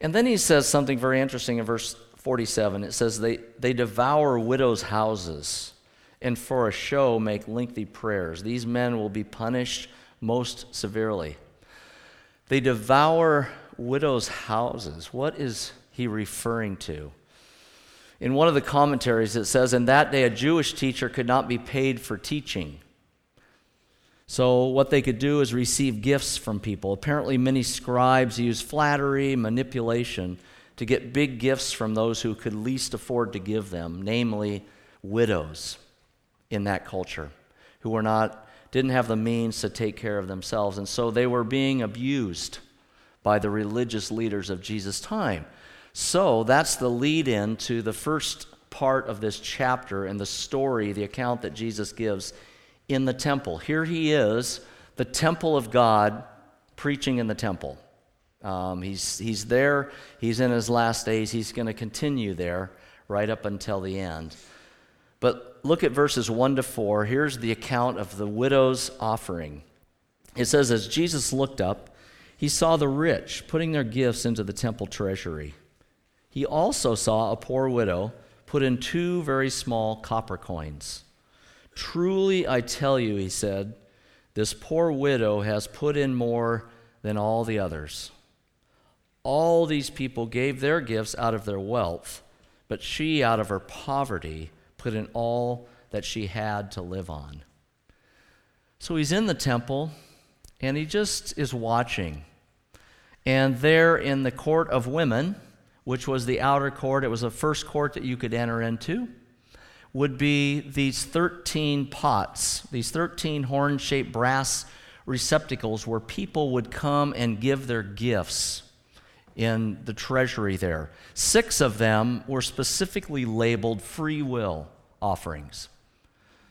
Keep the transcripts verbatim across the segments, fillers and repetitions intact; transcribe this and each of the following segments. And then he says something very interesting in verse forty-seven. It says, they, they devour widows' houses and for a show make lengthy prayers. These men will be punished most severely. They devour widows' houses. What is he referring to? In one of the commentaries it says, in that day a Jewish teacher could not be paid for teaching. So what they could do is receive gifts from people. Apparently many scribes used flattery, manipulation to get big gifts from those who could least afford to give them, namely widows in that culture who were not, didn't have the means to take care of themselves. And so they were being abused by the religious leaders of Jesus' time. So that's the lead-in to the first part of this chapter and the story, the account that Jesus gives in the temple. Here he is, the temple of God, preaching in the temple. Um, he's, he's there. He's in his last days. He's going to continue there right up until the end. But look at verses one to four. Here's the account of the widow's offering. It says, as Jesus looked up, he saw the rich putting their gifts into the temple treasury. He also saw a poor widow put in two very small copper coins. Truly, I tell you, he said, this poor widow has put in more than all the others. All these people gave their gifts out of their wealth, but she, out of her poverty, put in all that she had to live on. So he's in the temple, and he just is watching. And there in the court of women, which was the outer court, it was the first court that you could enter into, would be these thirteen pots, these thirteen horn-shaped brass receptacles where people would come and give their gifts in the treasury there. Six of them were specifically labeled free will offerings.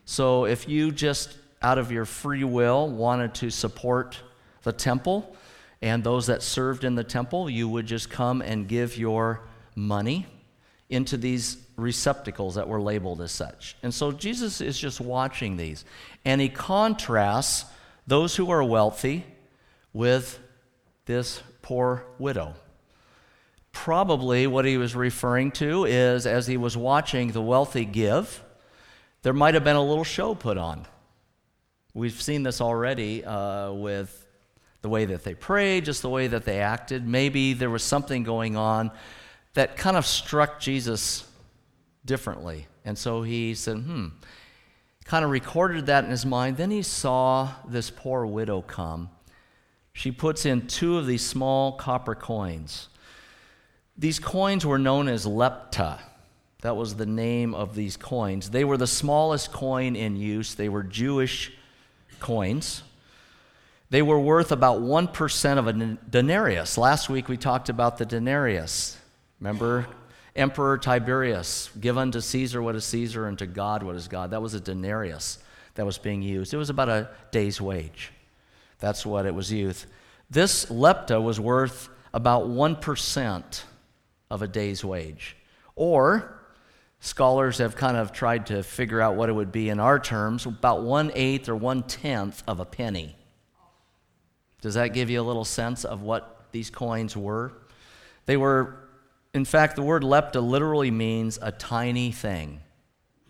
So if you just, out of your free will, wanted to support the temple, and those that served in the temple, you would just come and give your money into these receptacles that were labeled as such. And so Jesus is just watching these. And he contrasts those who are wealthy with this poor widow. Probably what he was referring to is, as he was watching the wealthy give, there might have been a little show put on. We've seen this already uh, with the way that they prayed, just the way that they acted. Maybe there was something going on that kind of struck Jesus differently. And so he said, hmm, kind of recorded that in his mind. Then he saw this poor widow come. She puts in two of these small copper coins. These coins were known as lepta. That was the name of these coins. They were the smallest coin in use. They were Jewish coins. They were worth about one percent of a denarius. Last week we talked about the denarius. Remember, Emperor Tiberius, give unto Caesar what is Caesar and to God what is God. That was a denarius that was being used. It was about a day's wage. That's what it was used. This lepta was worth about one percent of a day's wage. Or, scholars have kind of tried to figure out what it would be in our terms, about one-eighth or one-tenth of a penny. Does that give you a little sense of what these coins were? They were, in fact, the word lepta literally means a tiny thing.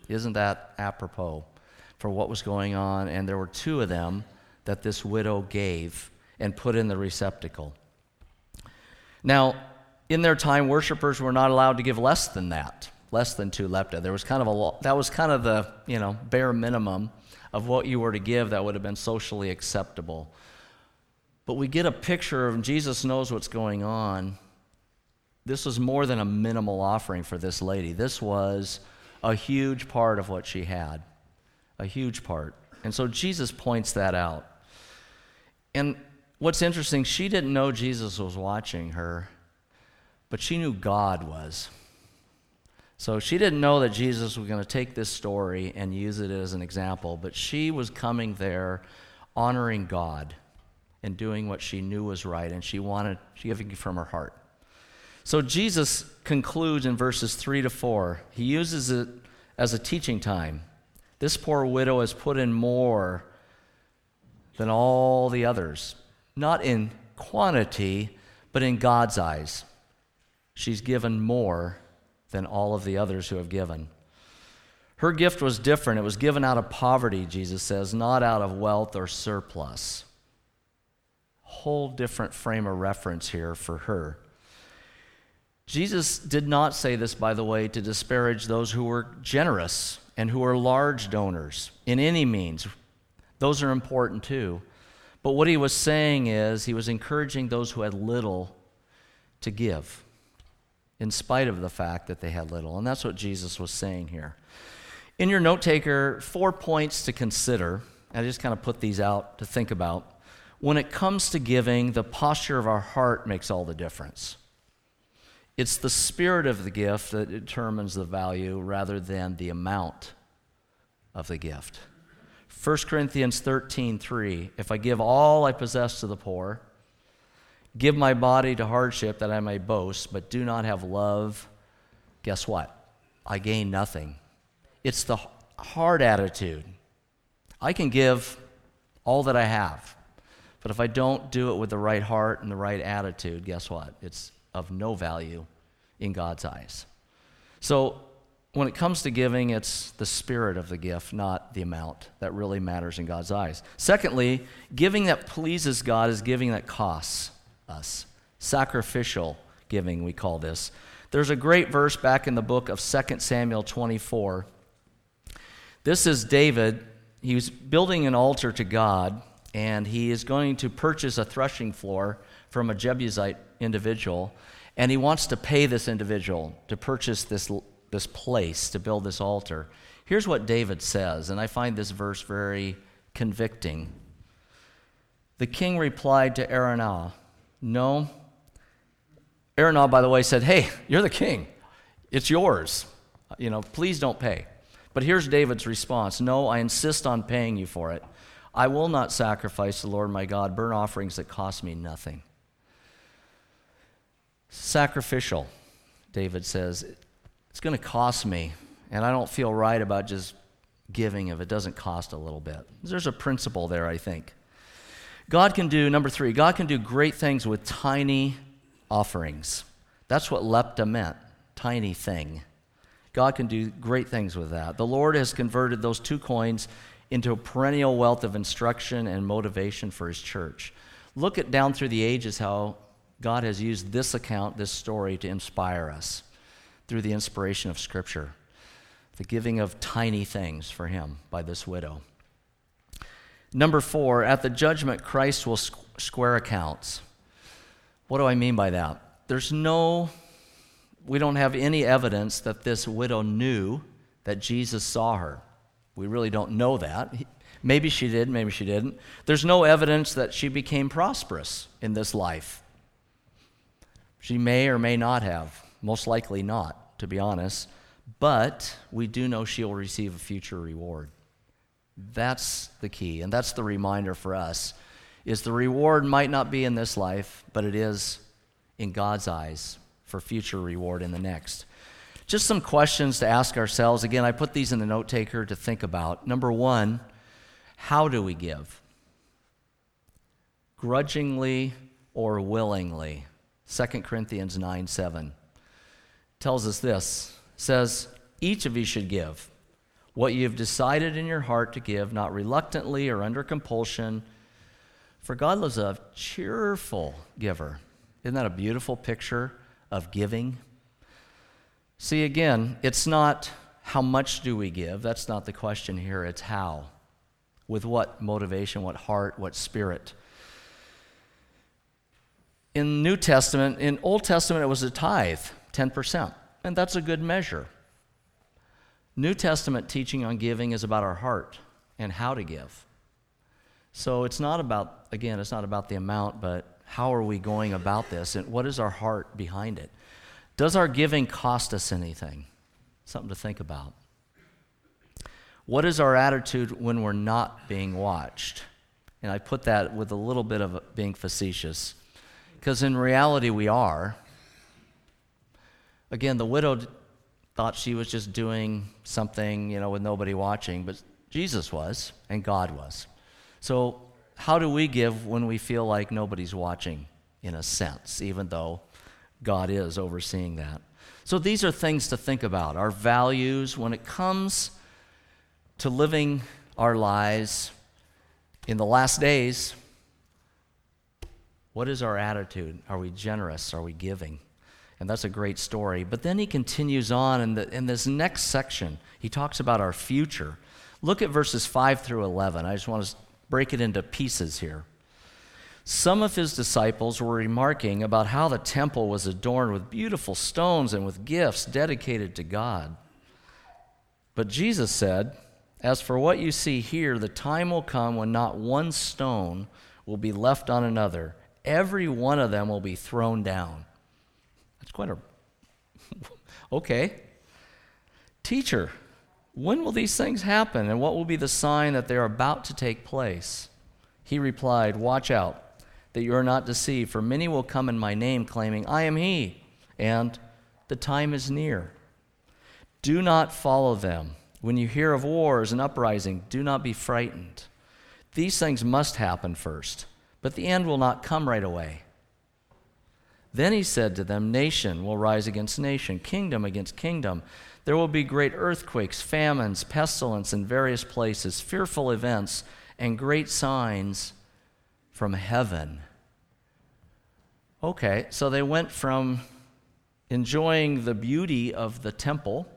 Isn't that apropos for what was going on? And there were two of them that this widow gave and put in the receptacle. Now, in their time, worshipers were not allowed to give less than that, less than two lepta. There was kind of a that was kind of the, you know, bare minimum of what you were to give that would have been socially acceptable. But we get a picture of Jesus knows what's going on. This was more than a minimal offering for this lady. This was a huge part of what she had, a huge part. And so Jesus points that out. And what's interesting, she didn't know Jesus was watching her, but she knew God was. So she didn't know that Jesus was going to take this story and use it as an example, but she was coming there honoring God and doing what she knew was right, and she wanted, she gave it from her heart. So Jesus concludes in verses three to four. He uses it as a teaching time. This poor widow has put in more than all the others, not in quantity, but in God's eyes. She's given more than all of the others who have given. Her gift was different. It was given out of poverty, Jesus says, not out of wealth or surplus. Whole different frame of reference here for her. Jesus did not say this, by the way, to disparage those who were generous and who are large donors in any means. Those are important too. But what he was saying is he was encouraging those who had little to give in spite of the fact that they had little. And that's what Jesus was saying here. In your note taker, four points to consider. I just kind of put these out to think about. When it comes to giving, the posture of our heart makes all the difference. It's the spirit of the gift that determines the value rather than the amount of the gift. First Corinthians thirteen three, if I give all I possess to the poor, give my body to hardship that I may boast, but do not have love, guess what? I gain nothing. It's the hard attitude. I can give all that I have, but if I don't do it with the right heart and the right attitude, guess what? It's of no value in God's eyes. So when it comes to giving, it's the spirit of the gift, not the amount, that really matters in God's eyes. Secondly, giving that pleases God is giving that costs us. Sacrificial giving, we call this. There's a great verse back in the book of Second Samuel twenty-four. This is David. He was building an altar to God, and he is going to purchase a threshing floor from a Jebusite individual, and he wants to pay this individual to purchase this, this place, to build this altar. Here's what David says, and I find this verse very convicting. The king replied to Araunah, no. Araunah, by the way, said, hey, you're the king. It's yours. You know, please don't pay. But here's David's response. No, I insist on paying you for it. I will not sacrifice the Lord my God burnt offerings that cost me nothing. Sacrificial, David says. It's going to cost me, and I don't feel right about just giving if it doesn't cost a little bit. There's a principle there, I think. God can do, number three, God can do great things with tiny offerings. That's what lepta meant, tiny thing. God can do great things with that. The Lord has converted those two coins into a perennial wealth of instruction and motivation for his church. Look at down through the ages how God has used this account, this story, to inspire us through the inspiration of Scripture, the giving of tiny things for him by this widow. Number four, at the judgment, Christ will square accounts. What do I mean by that? There's no, we don't have any evidence that this widow knew that Jesus saw her. We really don't know that. Maybe she did, maybe she didn't. There's no evidence that she became prosperous in this life. She may or may not have, most likely not, to be honest, but we do know she will receive a future reward. That's the key, and that's the reminder for us, is the reward might not be in this life, but it is in God's eyes for future reward in the next. Just some questions to ask ourselves. Again, I put these in the note taker to think about. Number one, how do we give? Grudgingly or willingly? Second Corinthians nine seven tells us this, says, each of you should give what you've decided in your heart to give, not reluctantly or under compulsion, for God loves a cheerful giver. Isn't that a beautiful picture of giving? See, again, it's not how much do we give. That's not the question here. It's how. With what motivation, what heart, what spirit. In New Testament, in Old Testament, it was a tithe, ten percent, and that's a good measure. New Testament teaching on giving is about our heart and how to give. So it's not about, again, it's not about the amount, but how are we going about this and what is our heart behind it? Does our giving cost us anything? Something to think about. What is our attitude when we're not being watched? And I put that with a little bit of being facetious because in reality we are. Again, the widow thought she was just doing something, you know, with nobody watching, but Jesus was, and God was. So how do we give when we feel like nobody's watching, in a sense, even though God is overseeing that. So these are things to think about, our values when it comes to living our lives in the last days. What is our attitude? Are we generous? Are we giving? And that's a great story. But then he continues on in, the, in this next section. He talks about our future. Look at verses five through eleven. I just want to break it into pieces here. Some of his disciples were remarking about how the temple was adorned with beautiful stones and with gifts dedicated to God. But Jesus said, "As for what you see here, the time will come when not one stone will be left on another. Every one of them will be thrown down." That's quite a... Okay. "Teacher, when will these things happen, and what will be the sign that they're about to take place?" He replied, "Watch out that you are not deceived, for many will come in my name, claiming, 'I am he,' and 'the time is near.' Do not follow them. When you hear of wars and uprising, do not be frightened. These things must happen first, but the end will not come right away." Then he said to them, "Nation will rise against nation, kingdom against kingdom. There will be great earthquakes, famines, pestilence in various places, fearful events, and great signs from heaven." Okay, so they went from enjoying the beauty of the temple,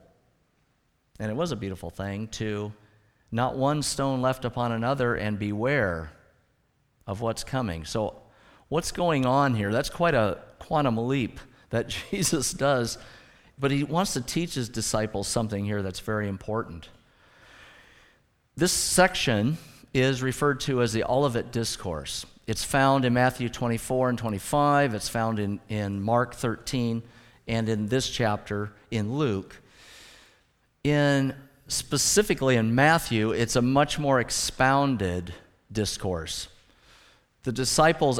and it was a beautiful thing, to not one stone left upon another, and beware of what's coming. So what's going on here? That's quite a quantum leap that Jesus does, but he wants to teach his disciples something here that's very important. This section is referred to as the Olivet Discourse. It's found in Matthew twenty-four and twenty-five. It's found in, in Mark thirteen, and in this chapter in Luke. In specifically in Matthew, it's a much more expounded discourse. The disciples,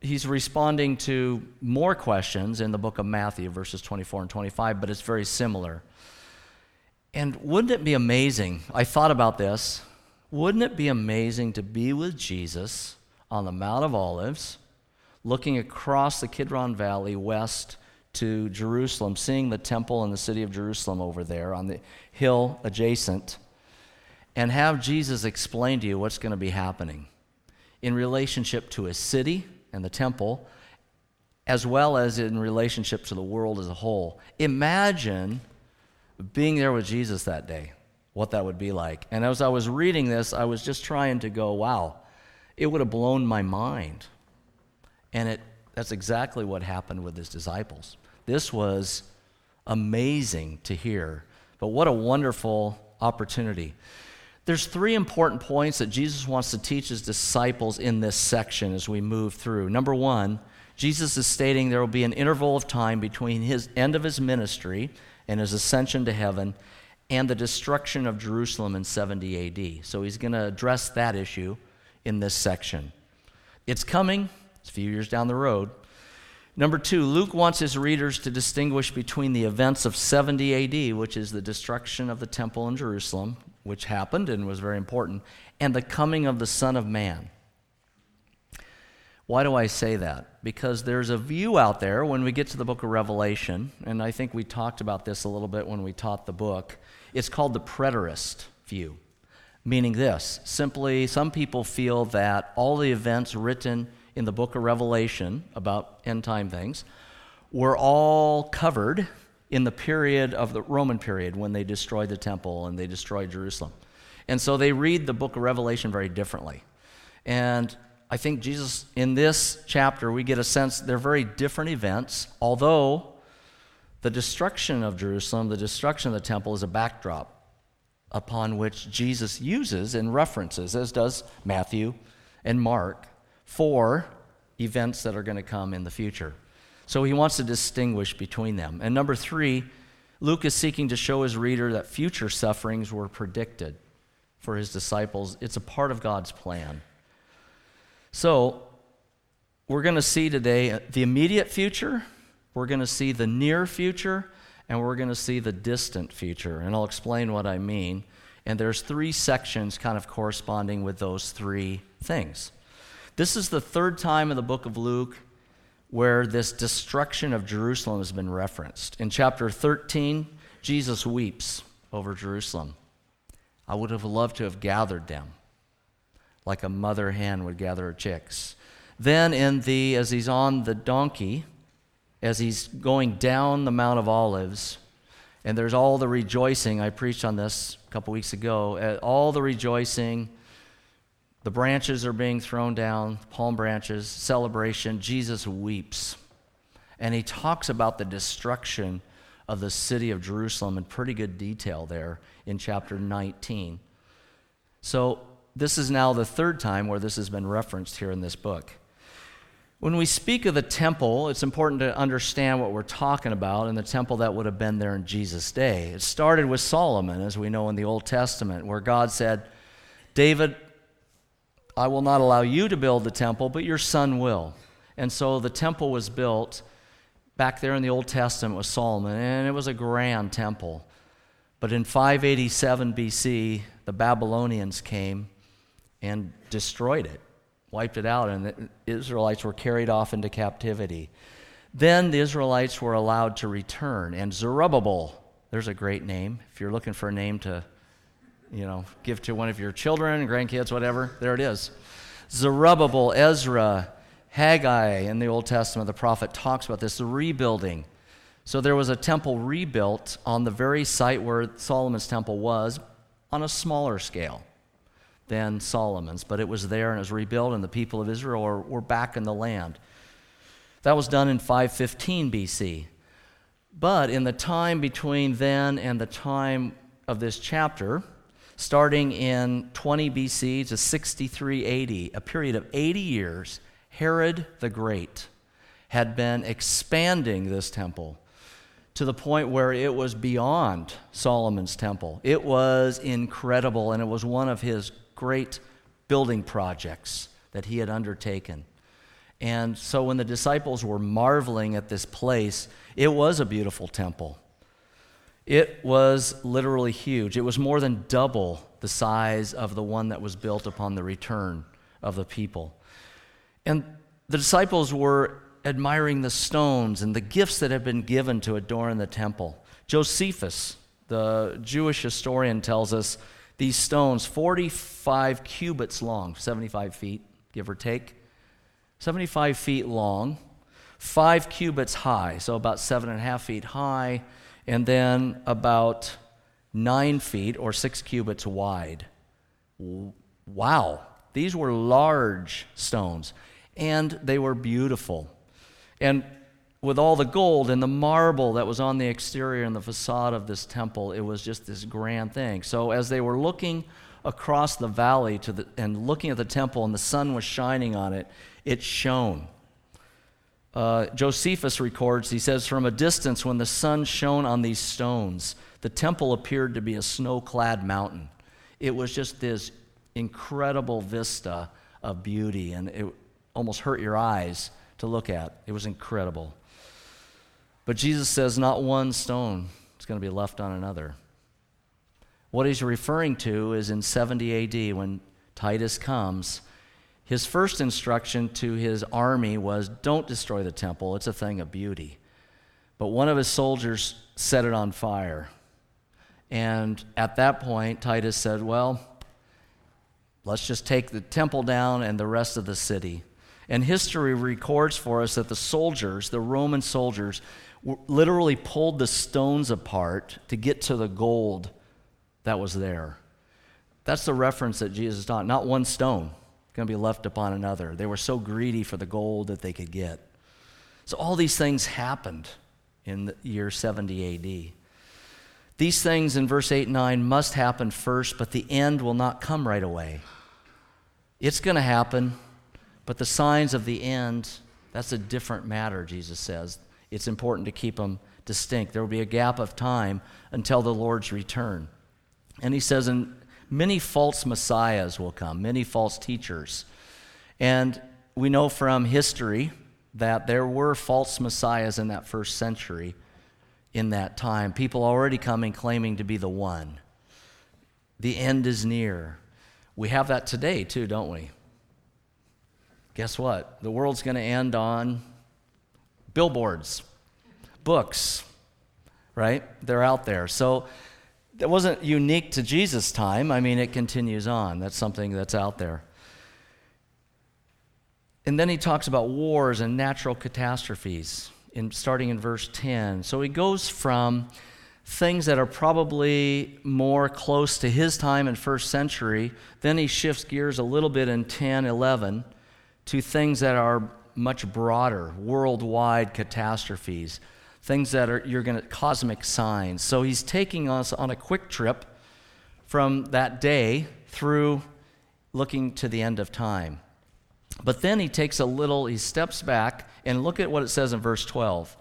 he's responding to more questions in the book of Matthew, verses twenty-four and twenty-five, but it's very similar. And wouldn't it be amazing, I thought about this, wouldn't it be amazing to be with Jesus on the Mount of Olives, looking across the Kidron Valley west to Jerusalem, seeing the temple and the city of Jerusalem over there on the hill adjacent, and have Jesus explain to you what's going to be happening in relationship to his city and the temple, as well as in relationship to the world as a whole. Imagine being there with Jesus that day, what that would be like. And as I was reading this, I was just trying to go, wow, it would have blown my mind. And it that's exactly what happened with his disciples. This was amazing to hear, but what a wonderful opportunity. There's three important points that Jesus wants to teach his disciples in this section as we move through. Number one, Jesus is stating there will be an interval of time between his end of his ministry and his ascension to heaven and the destruction of Jerusalem in seventy A D. So he's going to address that issue in this section. It's coming. It's a few years down the road. Number two, Luke wants his readers to distinguish between the events of seventy A D, which is the destruction of the temple in Jerusalem, which happened and was very important, and the coming of the Son of Man. Why do I say that? Because there's a view out there when we get to the book of Revelation, and I think we talked about this a little bit when we taught the book. It's called the preterist view, meaning this. Simply, some people feel that all the events written in the book of Revelation about end time things were all covered in the period of the Roman period when they destroyed the temple and they destroyed Jerusalem. And so they read the book of Revelation very differently. And I think Jesus, in this chapter, we get a sense they're very different events, although the destruction of Jerusalem, the destruction of the temple is a backdrop upon which Jesus uses and references, as does Matthew and Mark, for events that are going to come in the future. So he wants to distinguish between them. And number three, Luke is seeking to show his reader that future sufferings were predicted for his disciples. It's a part of God's plan. So we're going to see today the immediate future, we're going to see the near future, and we're going to see the distant future. And I'll explain what I mean. And there's three sections kind of corresponding with those three things. This is the third time in the book of Luke where this destruction of Jerusalem has been referenced. In chapter thirteen, Jesus weeps over Jerusalem. I would have loved to have gathered them, like a mother hen would gather her chicks. Then in the, as he's on the donkey, as he's going down the Mount of Olives, and there's all the rejoicing, I preached on this a couple weeks ago, all the rejoicing, the branches are being thrown down, palm branches, celebration. Jesus weeps. And he talks about the destruction of the city of Jerusalem in pretty good detail there in chapter nineteen. So this is now the third time where this has been referenced here in this book. When we speak of the temple, it's important to understand what we're talking about and the temple that would have been there in Jesus' day. It started with Solomon, as we know in the Old Testament, where God said, David, I will not allow you to build the temple, but your son will. And so the temple was built back there in the Old Testament with Solomon, and it was a grand temple. But in five eighty-seven B C, the Babylonians came and destroyed it. Wiped it out, and the Israelites were carried off into captivity. Then the Israelites were allowed to return, and Zerubbabel, there's a great name. If you're looking for a name to, you know, give to one of your children, grandkids, whatever, there it is. Zerubbabel, Ezra, Haggai in the Old Testament, the prophet talks about this, the rebuilding. So there was a temple rebuilt on the very site where Solomon's temple was on a smaller scale than Solomon's, but it was there and it was rebuilt, and the people of Israel were, were back in the land. That was done in five fifteen B C. But in the time between then and the time of this chapter, starting in twenty B C to sixty-three eighty, a period of eighty years, Herod the Great had been expanding this temple to the point where it was beyond Solomon's temple. It was incredible, and it was one of his great building projects that he had undertaken. And so when the disciples were marveling at this place, it was a beautiful temple. It was literally huge. It was more than double the size of the one that was built upon the return of the people. And the disciples were admiring the stones and the gifts that had been given to adorn the temple. Josephus, the Jewish historian, tells us these stones, forty-five cubits long, seventy-five feet, give or take, seventy-five feet long, five cubits high, so about seven and a half feet high, and then about nine feet or six cubits wide. Wow, these were large stones, and they were beautiful. And with all the gold and the marble that was on the exterior and the facade of this temple, it was just this grand thing. So as they were looking across the valley to the, and looking at the temple, and the sun was shining on it, it shone. Uh, Josephus records, he says, from a distance when the sun shone on these stones, the temple appeared to be a snow-clad mountain. It was just this incredible vista of beauty, and it almost hurt your eyes to look at. It was incredible. But Jesus says not one stone is going to be left on another. What he's referring to is in seventy A D when Titus comes, his first instruction to his army was, don't destroy the temple, it's a thing of beauty. But one of his soldiers set it on fire. And at that point, Titus said, well, let's just take the temple down and the rest of the city. And history records for us that the soldiers, the Roman soldiers, literally pulled the stones apart to get to the gold that was there. That's the reference that Jesus taught. Not one stone going to be left upon another. They were so greedy for the gold that they could get. So all these things happened in the year seventy A D. These things in verse eight and nine must happen first, but the end will not come right away. It's going to happen. But the signs of the end, that's a different matter, Jesus says. It's important to keep them distinct. There will be a gap of time until the Lord's return. And he says, and many false messiahs will come, many false teachers. And we know from history that there were false messiahs in that first century, in that time. People already coming, claiming to be the one. The end is near. We have that today too, don't we? Guess what? The world's going to end on billboards, books, right? They're out there. So that wasn't unique to Jesus' time. I mean, it continues on. That's something that's out there. And then he talks about wars and natural catastrophes, in, starting in verse ten. So he goes from things that are probably more close to his time in first century, then he shifts gears a little bit in ten, eleven, to things that are much broader, worldwide catastrophes, things that are you're going to cosmic signs. So he's taking us on a quick trip from that day through looking to the end of time. But then he takes a little, he steps back and look at what it says in verse twelve.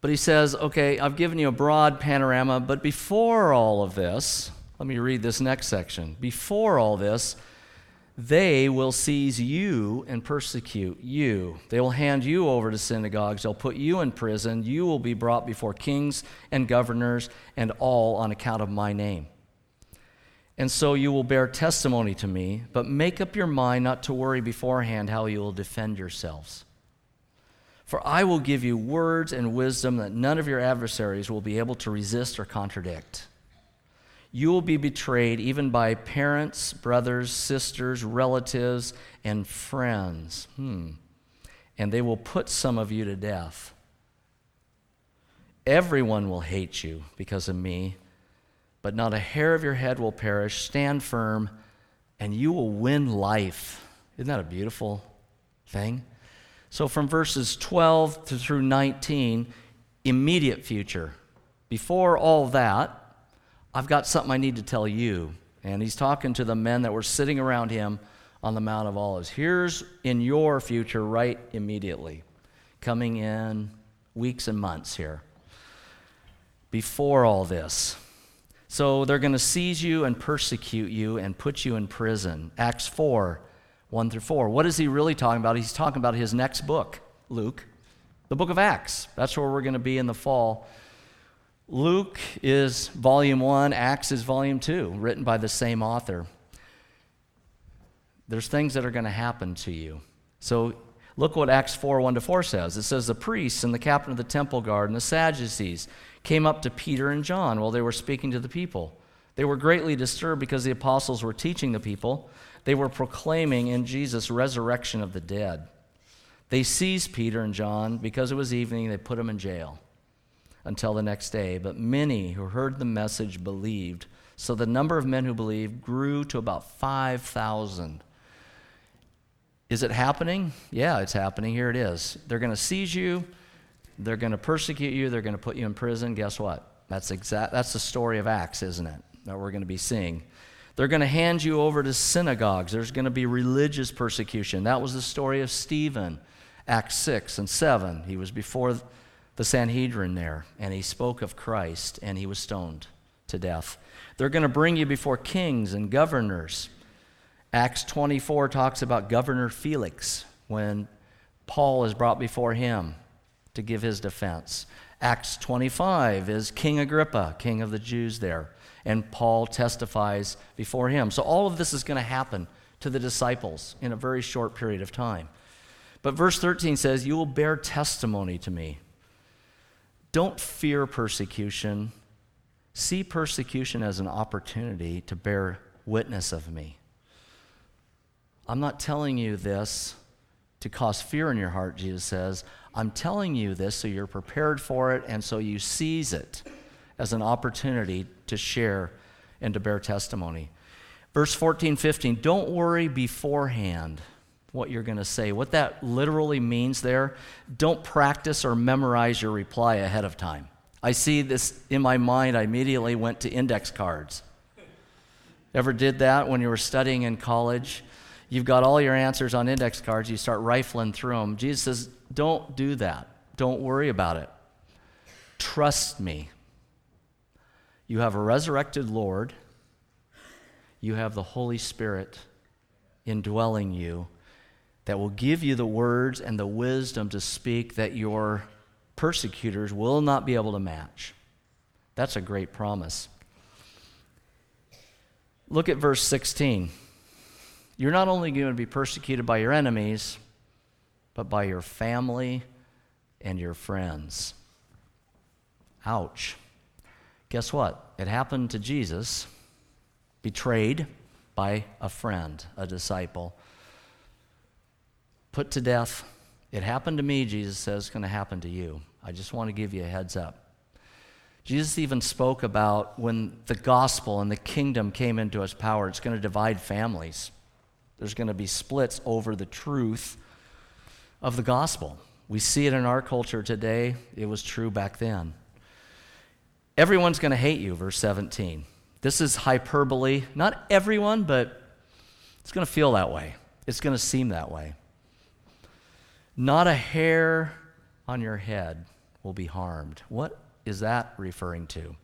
But he says, okay, I've given you a broad panorama, but before all of this, let me read this next section. Before all this, they will seize you and persecute you. They will hand you over to synagogues. They'll put you in prison. You will be brought before kings and governors, and all on account of my name. And so you will bear testimony to me, but make up your mind not to worry beforehand how you will defend yourselves. For I will give you words and wisdom that none of your adversaries will be able to resist or contradict. You will be betrayed even by parents, brothers, sisters, relatives, and friends. Hmm. And they will put some of you to death. Everyone will hate you because of me, but not a hair of your head will perish. Stand firm, and you will win life. Isn't that a beautiful thing? So from verses twelve to through nineteen, immediate future. Before all that, I've got something I need to tell you. And he's talking to the men that were sitting around him on the Mount of Olives. Here's in your future right immediately, coming in weeks and months here. Before all this. So they're going to seize you and persecute you and put you in prison. Acts four. One through four. What is he really talking about? He's talking about his next book, Luke, the book of Acts. That's where we're going to be in the fall. Luke is volume one, Acts is volume two, written by the same author. There's things that are going to happen to you. So look what Acts four, one to four says. It says, the priests and the captain of the temple guard and the Sadducees came up to Peter and John while they were speaking to the people. They were greatly disturbed because the apostles were teaching the people. They were proclaiming in Jesus resurrection of the dead. They seized Peter and John. Because it was evening, they put them in jail until the next day. But many who heard the message believed. So the number of men who believed grew to about five thousand. Is it happening? Yeah, it's happening. Here it is. They're going to seize you. They're going to persecute you. They're going to put you in prison. Guess what? That's exact. That's the story of Acts, isn't it? That we're going to be seeing. They're going to hand you over to synagogues. There's going to be religious persecution. That was the story of Stephen, Acts six and seven. He was before the Sanhedrin there, and he spoke of Christ, and he was stoned to death. They're going to bring you before kings and governors. Acts twenty-four talks about Governor Felix when Paul is brought before him to give his defense. Acts twenty-five is King Agrippa, king of the Jews there. And Paul testifies before him. So all of this is going to happen to the disciples in a very short period of time. But verse thirteen says, you will bear testimony to me. Don't fear persecution. See persecution as an opportunity to bear witness of me. I'm not telling you this to cause fear in your heart, Jesus says. I'm telling you this so you're prepared for it and so you seize it as an opportunity to share and to bear testimony. Verse fourteen, fifteen, don't worry beforehand what you're going to say. What that literally means there, don't practice or memorize your reply ahead of time. I see this in my mind. I immediately went to index cards. Ever did that when you were studying in college? You've got all your answers on index cards. You start rifling through them. Jesus says, don't do that. Don't worry about it. Trust me. You have a resurrected Lord. You have the Holy Spirit indwelling you that will give you the words and the wisdom to speak that your persecutors will not be able to match. That's a great promise. Look at verse sixteen. You're not only going to be persecuted by your enemies, but by your family and your friends. Ouch. Guess what? It happened to Jesus, betrayed by a friend, a disciple, put to death. It happened to me, Jesus says, it's going to happen to you. I just want to give you a heads up. Jesus even spoke about when the gospel and the kingdom came into his power, it's going to divide families. There's going to be splits over the truth of the gospel. We see it in our culture today. It was true back then. Everyone's going to hate you, verse seventeen. This is hyperbole. Not everyone, but it's going to feel that way. It's going to seem that way. Not a hair on your head will be harmed. What is that referring to?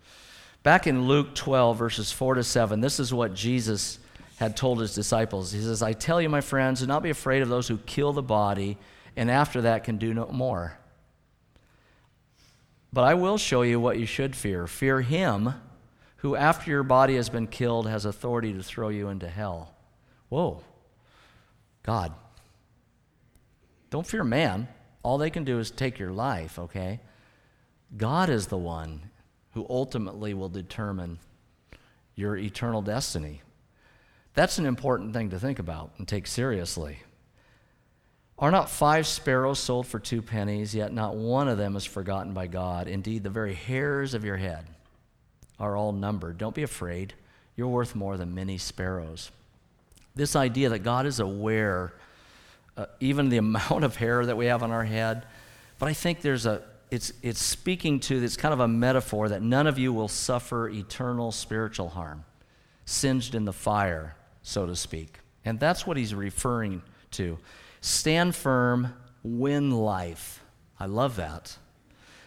Back in Luke twelve, verses four to seven, this is what Jesus had told his disciples. He says, I tell you, my friends, do not be afraid of those who kill the body, and after that can do no more. But I will show you what you should fear. Fear him who, after your body has been killed, has authority to throw you into hell. Whoa. God. Don't fear man. All they can do is take your life, okay? God is the one who ultimately will determine your eternal destiny. That's an important thing to think about and take seriously. Are not five sparrows sold for two pennies, yet not one of them is forgotten by God? Indeed, the very hairs of your head are all numbered. Don't be afraid. You're worth more than many sparrows. This idea that God is aware, uh, even the amount of hair that we have on our head, but I think there's a, it's it's speaking to, it's kind of a metaphor that none of you will suffer eternal spiritual harm, singed in the fire, so to speak. And that's what he's referring to. Stand firm, win life. I love that.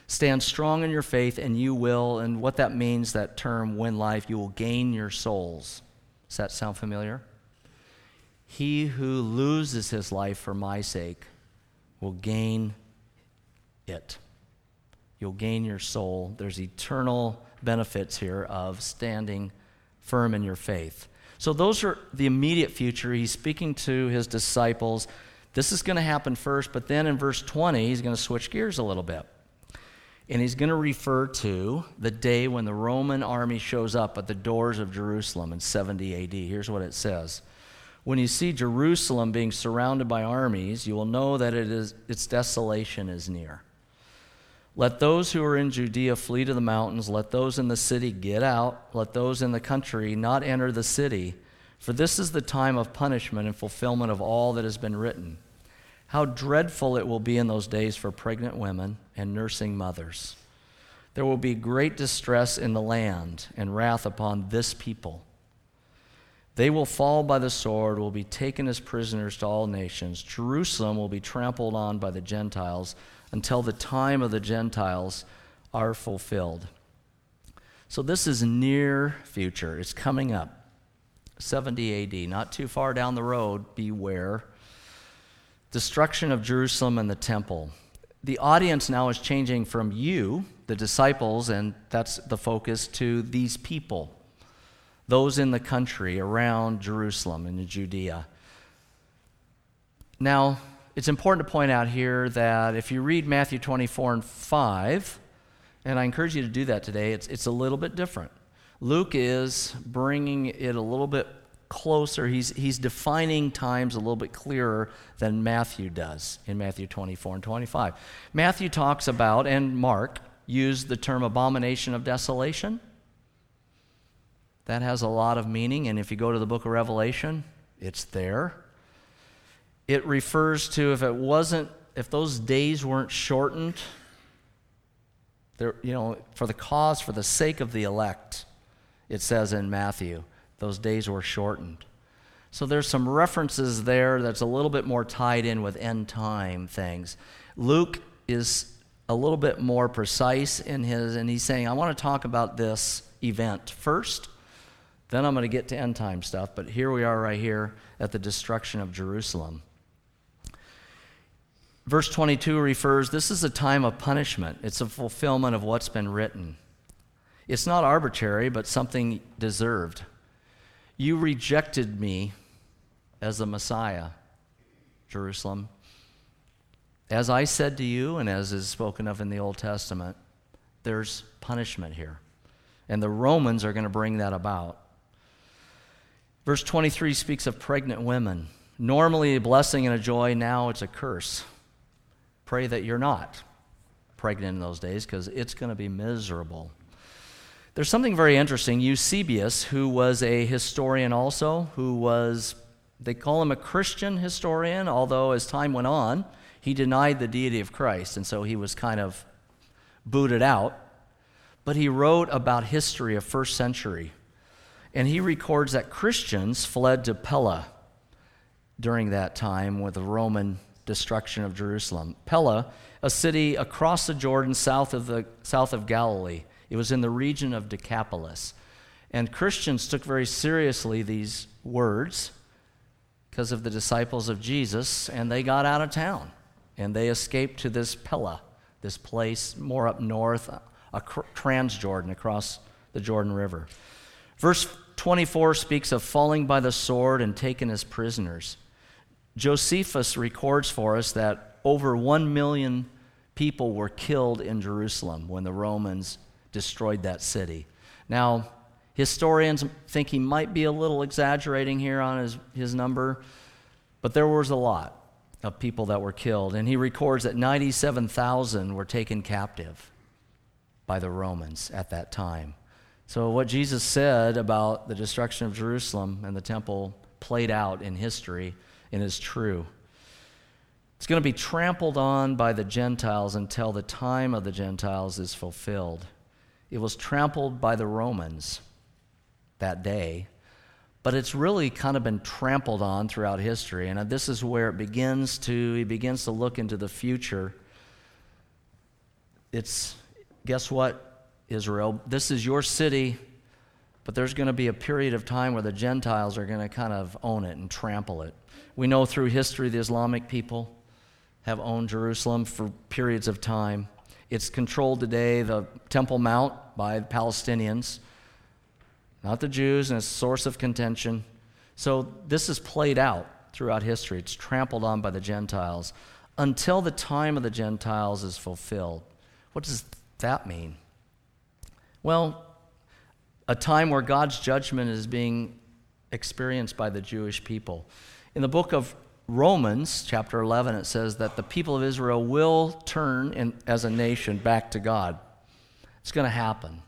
Stand strong in your faith, and you will, and what that means, that term, win life, you will gain your souls. Does that sound familiar? He who loses his life for my sake will gain it. You'll gain your soul. There's eternal benefits here of standing firm in your faith. So those are the immediate future. He's speaking to his disciples. This is going to happen first, but then in verse twenty, he's going to switch gears a little bit. And he's going to refer to the day when the Roman army shows up at the doors of Jerusalem in seventy A D. Here's what it says. When you see Jerusalem being surrounded by armies, you will know that it is its desolation is near. Let those who are in Judea flee to the mountains. Let those in the city get out. Let those in the country not enter the city. For this is the time of punishment and fulfillment of all that has been written. How dreadful it will be in those days for pregnant women and nursing mothers. There will be great distress in the land and wrath upon this people. They will fall by the sword, will be taken as prisoners to all nations. Jerusalem will be trampled on by the Gentiles until the time of the Gentiles are fulfilled. So this is near future. It's coming up. seventy A D, not too far down the road, beware. Destruction of Jerusalem and the temple. The audience now is changing from you, the disciples, and that's the focus, to these people, those in the country around Jerusalem and Judea. Now, it's important to point out here that if you read Matthew twenty-four and five, and I encourage you to do that today, it's it's a little bit different. Luke is bringing it a little bit closer. He's he's defining times a little bit clearer than Matthew does in Matthew twenty-four and twenty-five. Matthew talks about, and Mark used the term abomination of desolation. That has a lot of meaning, and if you go to the book of Revelation, it's there. It refers to if it wasn't, if those days weren't shortened, there, you know, for the cause, for the sake of the elect, it says in Matthew, those days were shortened. So there's some references there that's a little bit more tied in with end time things. Luke is a little bit more precise in his, and he's saying, I want to talk about this event first. Then I'm going to get to end time stuff, but here we are right here at the destruction of Jerusalem. Verse twenty-two refers, this is a time of punishment. It's a fulfillment of what's been written. It's not arbitrary, but something deserved. You rejected me as the Messiah, Jerusalem, As I said to you, and as is spoken of in the Old Testament, there's punishment here. And the Romans are going to bring that about. Verse twenty-three speaks of pregnant women. Normally a blessing and a joy, now it's a curse. Pray that you're not pregnant in those days, because it's going to be miserable. There's something very interesting. Eusebius, who was a historian also, who was, they call him a Christian historian, although as time went on, he denied the deity of Christ, and so he was kind of booted out. But he wrote about history of first century, and he records that Christians fled to Pella during that time with the Roman destruction of Jerusalem. Pella, a city across the Jordan south of the south of Galilee. It was in the region of Decapolis. And Christians took very seriously these words because of the disciples of Jesus, and they got out of town, and they escaped to this Pella, this place more up north, a trans-Jordan, across the Jordan River. Verse twenty-four speaks of falling by the sword and taken as prisoners. Josephus records for us that over one million people were killed in Jerusalem when the Romans destroyed that city. Now, historians think he might be a little exaggerating here on his, his number, but there was a lot of people that were killed, and he records that ninety-seven thousand were taken captive by the Romans at that time. So what Jesus said about the destruction of Jerusalem and the temple played out in history and is true. It's going to be trampled on by the Gentiles until the time of the Gentiles is fulfilled. It was trampled by the Romans that day, but it's really kind of been trampled on throughout history, and this is where it begins to, he begins to look into the future. It's, guess what, Israel? This is your city, but there's going to be a period of time where the Gentiles are going to kind of own it and trample it. We know through history the Islamic people have owned Jerusalem for periods of time. It's controlled today, the Temple Mount, by the Palestinians, not the Jews, and it's a source of contention. So this is played out throughout history. It's trampled on by the Gentiles until the time of the Gentiles is fulfilled. What does that mean? Well, a time where God's judgment is being experienced by the Jewish people. In the book of Romans, chapter eleven, it says that the people of Israel will turn in, as a nation back to God. It's going to happen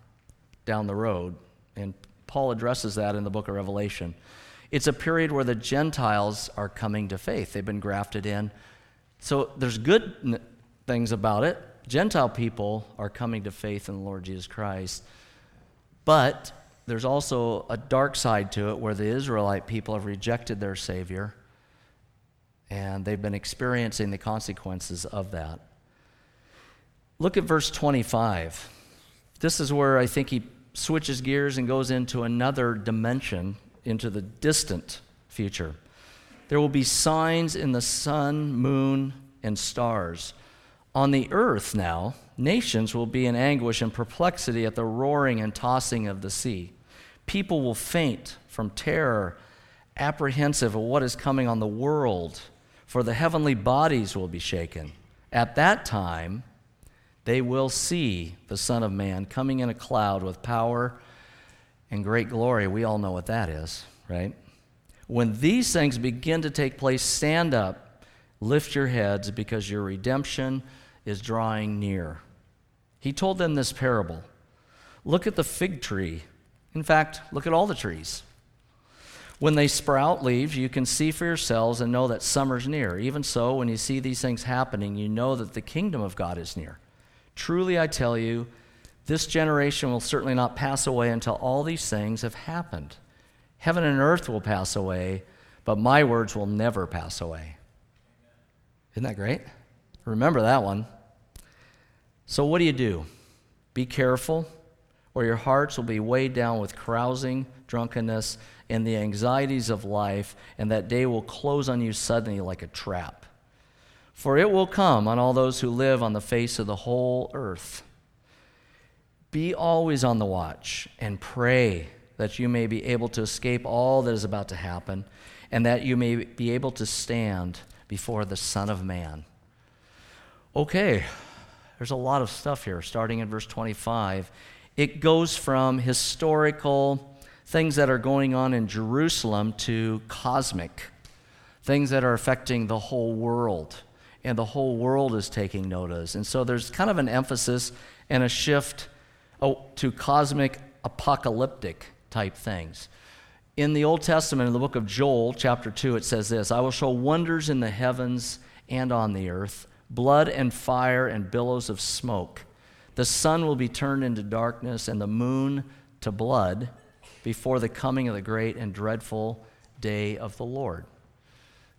down the road, and Paul addresses that in the book of Revelation. It's a period where the Gentiles are coming to faith. They've been grafted in. So there's good n- things about it. Gentile people are coming to faith in the Lord Jesus Christ. But there's also a dark side to it where the Israelite people have rejected their Savior, and they've been experiencing the consequences of that. Look at verse twenty-five. This is where I think he switches gears and goes into another dimension, into the distant future. There will be signs in the sun, moon, and stars. On the earth now, nations will be in anguish and perplexity at the roaring and tossing of the sea. People will faint from terror, apprehensive of what is coming on the world, for the heavenly bodies will be shaken. At that time, they will see the Son of Man coming in a cloud with power and great glory. We all know what that is, right? When these things begin to take place, stand up, lift your heads, because your redemption is drawing near. He told them this parable. Look at the fig tree. In fact, look at all the trees. When they sprout leaves, you can see for yourselves and know that summer's near. Even so, when you see these things happening, you know that the kingdom of God is near. Truly, I tell you, this generation will certainly not pass away until all these things have happened. Heaven and earth will pass away, but my words will never pass away. Isn't that great? Remember that one. So what do you do? Be careful, or your hearts will be weighed down with carousing, drunkenness, and the anxieties of life, and that day will close on you suddenly like a trap. For it will come on all those who live on the face of the whole earth. Be always on the watch and pray that you may be able to escape all that is about to happen, and that you may be able to stand before the Son of Man. Okay, there's a lot of stuff here, starting in verse twenty-five. It goes from historical things that are going on in Jerusalem to cosmic things that are affecting the whole world, and the whole world is taking notice. And so there's kind of an emphasis and a shift oh, to cosmic apocalyptic type things. In the Old Testament, in the book of Joel, chapter two, it says this, "I will show wonders in the heavens and on the earth, blood and fire and billows of smoke. The sun will be turned into darkness and the moon to blood before the coming of the great and dreadful day of the Lord."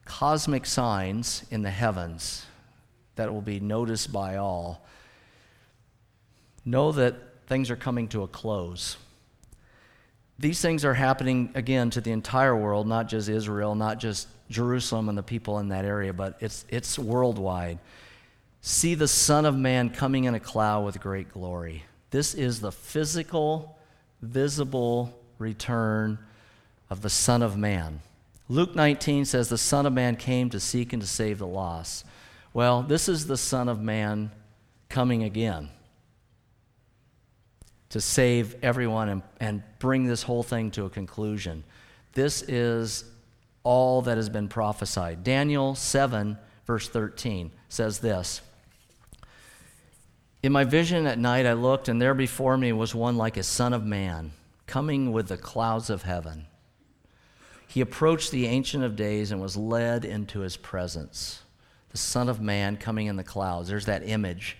Cosmic signs in the heavens that will be noticed by all. Know that things are coming to a close. These things are happening, again, to the entire world, not just Israel, not just Jerusalem and the people in that area, but it's it's worldwide. "See the Son of Man coming in a cloud with great glory." This is the physical, visible return of the Son of Man. Luke nineteen says, "The Son of Man came to seek and to save the lost." Well, this is the Son of Man coming again to save everyone and, and bring this whole thing to a conclusion. This is all that has been prophesied. Daniel seven, verse thirteen says this, "In my vision at night I looked, and there before me was one like a son of man, coming with the clouds of heaven. He approached the Ancient of Days and was led into his presence." The Son of Man coming in the clouds. There's that image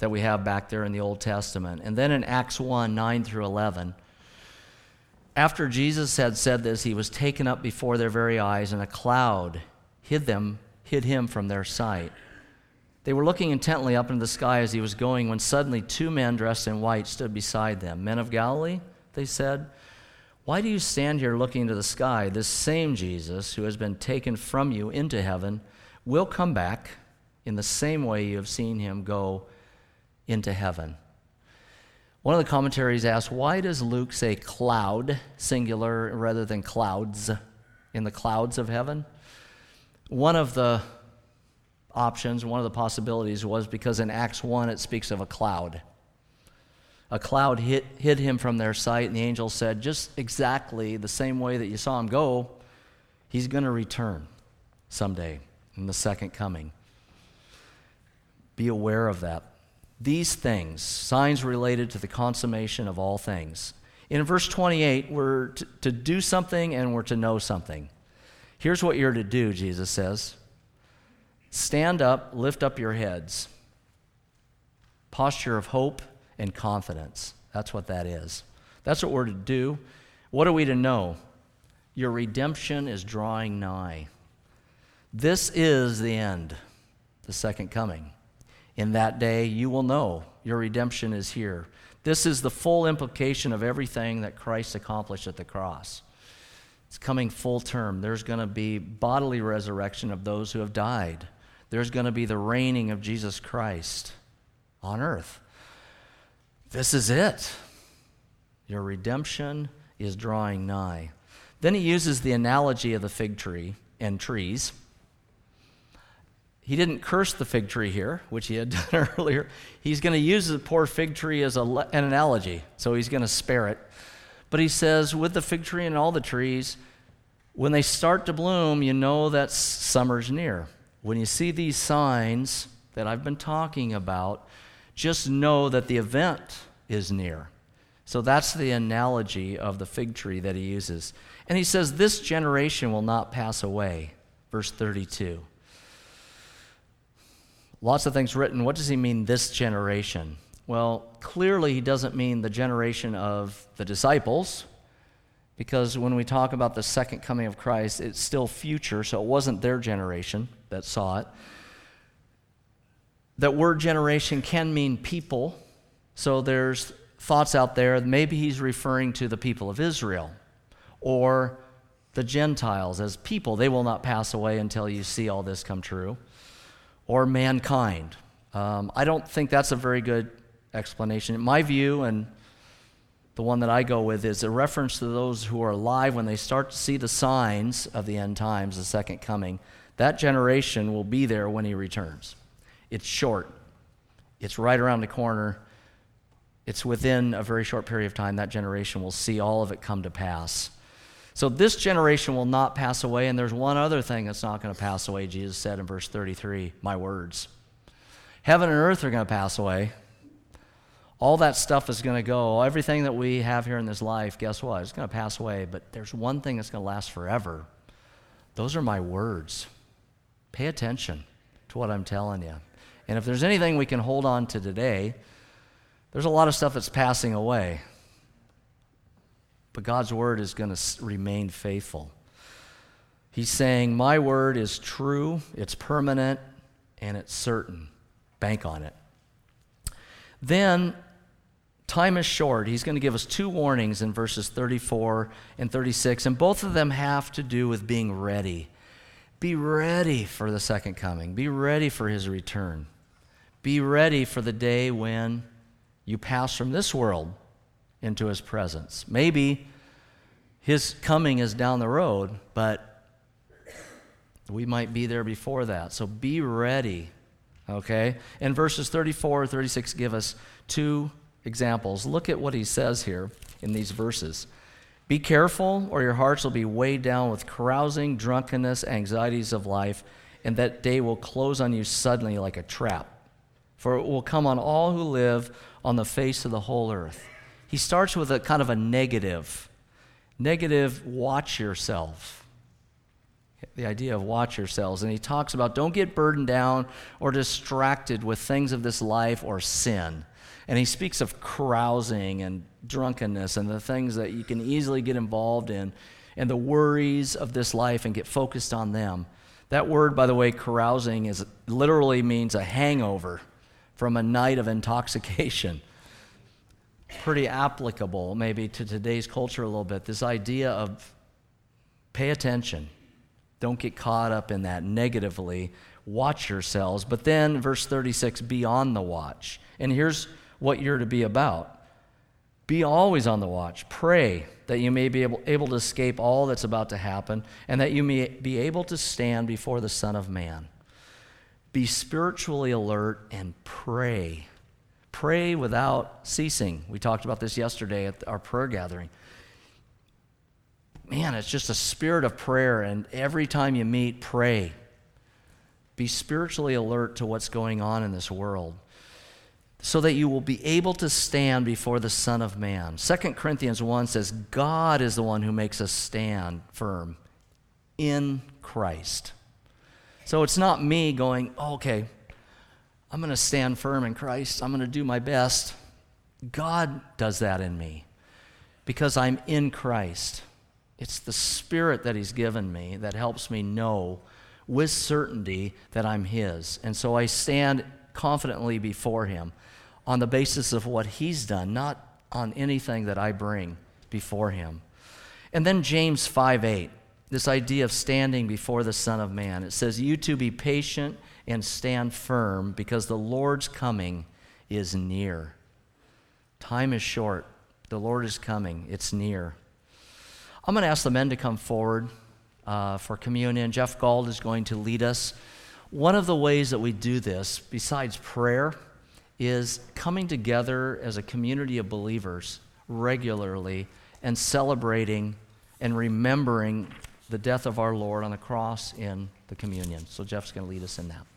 that we have back there in the Old Testament. And then in Acts one, nine through eleven, "After Jesus had said this, he was taken up before their very eyes, and a cloud hid them, hid him from their sight. They were looking intently up into the sky as he was going, when suddenly two men dressed in white stood beside them. 'Men of Galilee,' they said, 'why do you stand here looking into the sky? This same Jesus who has been taken from you into heaven will come back in the same way you have seen him go into heaven.'" One of the commentaries asks, why does Luke say cloud, singular, rather than clouds, in the clouds of heaven? One of the options, one of the possibilities was because in Acts one it speaks of a cloud. A cloud hid, hid him from their sight, and the angel said, just exactly the same way that you saw him go, he's going to return someday in the second coming. Be aware of that. These things, signs related to the consummation of all things. In verse twenty-eight, we're to, to do something and we're to know something. Here's what you're to do, Jesus says. "Stand up, lift up your heads." Posture of hope and confidence. That's what that is. That's what we're to do. What are we to know? Your redemption is drawing nigh. This is the end, the second coming. In that day, you will know your redemption is here. This is the full implication of everything that Christ accomplished at the cross. It's coming full term. There's going to be bodily resurrection of those who have died. There's going to be the reigning of Jesus Christ on earth. This is it. Your redemption is drawing nigh. Then he uses the analogy of the fig tree and trees. He didn't curse the fig tree here, which he had done earlier. He's going to use the poor fig tree as a, an analogy, so he's going to spare it. But he says, with the fig tree and all the trees, when they start to bloom, you know that summer's near. When you see these signs that I've been talking about, just know that the event is near. So that's the analogy of the fig tree that he uses. And he says, this generation will not pass away, verse thirty-two. Lots of things written. What does he mean, this generation? Well, clearly he doesn't mean the generation of the disciples, because when we talk about the second coming of Christ, it's still future, so it wasn't their generation that saw it. That word generation can mean people, so there's thoughts out there. Maybe he's referring to the people of Israel or the Gentiles as people. They will not pass away until you see all this come true. Or mankind. Um, I don't think that's a very good explanation. In my view, and the one that I go with, is a reference to those who are alive when they start to see the signs of the end times, the second coming. That generation will be there when he returns. It's short. It's right around the corner. It's within a very short period of time. That generation will see all of it come to pass. So this generation will not pass away, and there's one other thing that's not going to pass away, Jesus said in verse thirty-three, my words. Heaven and earth are going to pass away. All that stuff is going to go. Everything that we have here in this life, guess what? It's going to pass away, but there's one thing that's going to last forever. Those are my words. Pay attention to what I'm telling you. And if there's anything we can hold on to today, there's a lot of stuff that's passing away. But God's word is going to remain faithful. He's saying, my word is true, it's permanent, and it's certain. Bank on it. Then, time is short. He's going to give us two warnings in verses thirty-four and thirty-six, and both of them have to do with being ready. Be ready for the second coming. Be ready for his return. Be ready for the day when you pass from this world into his presence. Maybe his coming is down the road, but we might be there before that. So be ready, okay? And verses thirty-four and thirty-six give us two examples. Look at what he says here in these verses. Be careful, or your hearts will be weighed down with carousing, drunkenness, anxieties of life, and that day will close on you suddenly like a trap. For it will come on all who live on the face of the whole earth. He starts with a kind of a negative. Negative, watch yourself. The idea of watch yourselves. And he talks about don't get burdened down or distracted with things of this life or sin. And he speaks of carousing and drunkenness and the things that you can easily get involved in and the worries of this life and get focused on them. That word, by the way, carousing, is literally means a hangover from a night of intoxication. Pretty applicable maybe to today's culture a little bit, this idea of pay attention. Don't get caught up in that negatively. Watch yourselves. But then verse thirty-six, be on the watch. And here's what you're to be about. Be always on the watch. Pray that you may be able, able to escape all that's about to happen and that you may be able to stand before the Son of Man. Be spiritually alert and pray. Pray without ceasing. We talked about this yesterday at our prayer gathering. Man, it's just a spirit of prayer, and every time you meet, pray. Be spiritually alert to what's going on in this world so that you will be able to stand before the Son of Man. Second Corinthians one says, God is the one who makes us stand firm in Christ. So it's not me going, oh, okay, I'm going to stand firm in Christ. I'm going to do my best. God does that in me because I'm in Christ. It's the Spirit that he's given me that helps me know with certainty that I'm his. And so I stand confidently before him on the basis of what he's done, not on anything that I bring before him. And then James five eight, this idea of standing before the Son of Man. It says, you two be patient and stand firm because the Lord's coming is near. Time is short. The Lord is coming. It's near. I'm going to ask the men to come forward uh, for communion. Jeff Gauld is going to lead us. One of the ways that we do this, besides prayer, is coming together as a community of believers regularly and celebrating and remembering the death of our Lord on the cross in the communion. So Jeff's going to lead us in that.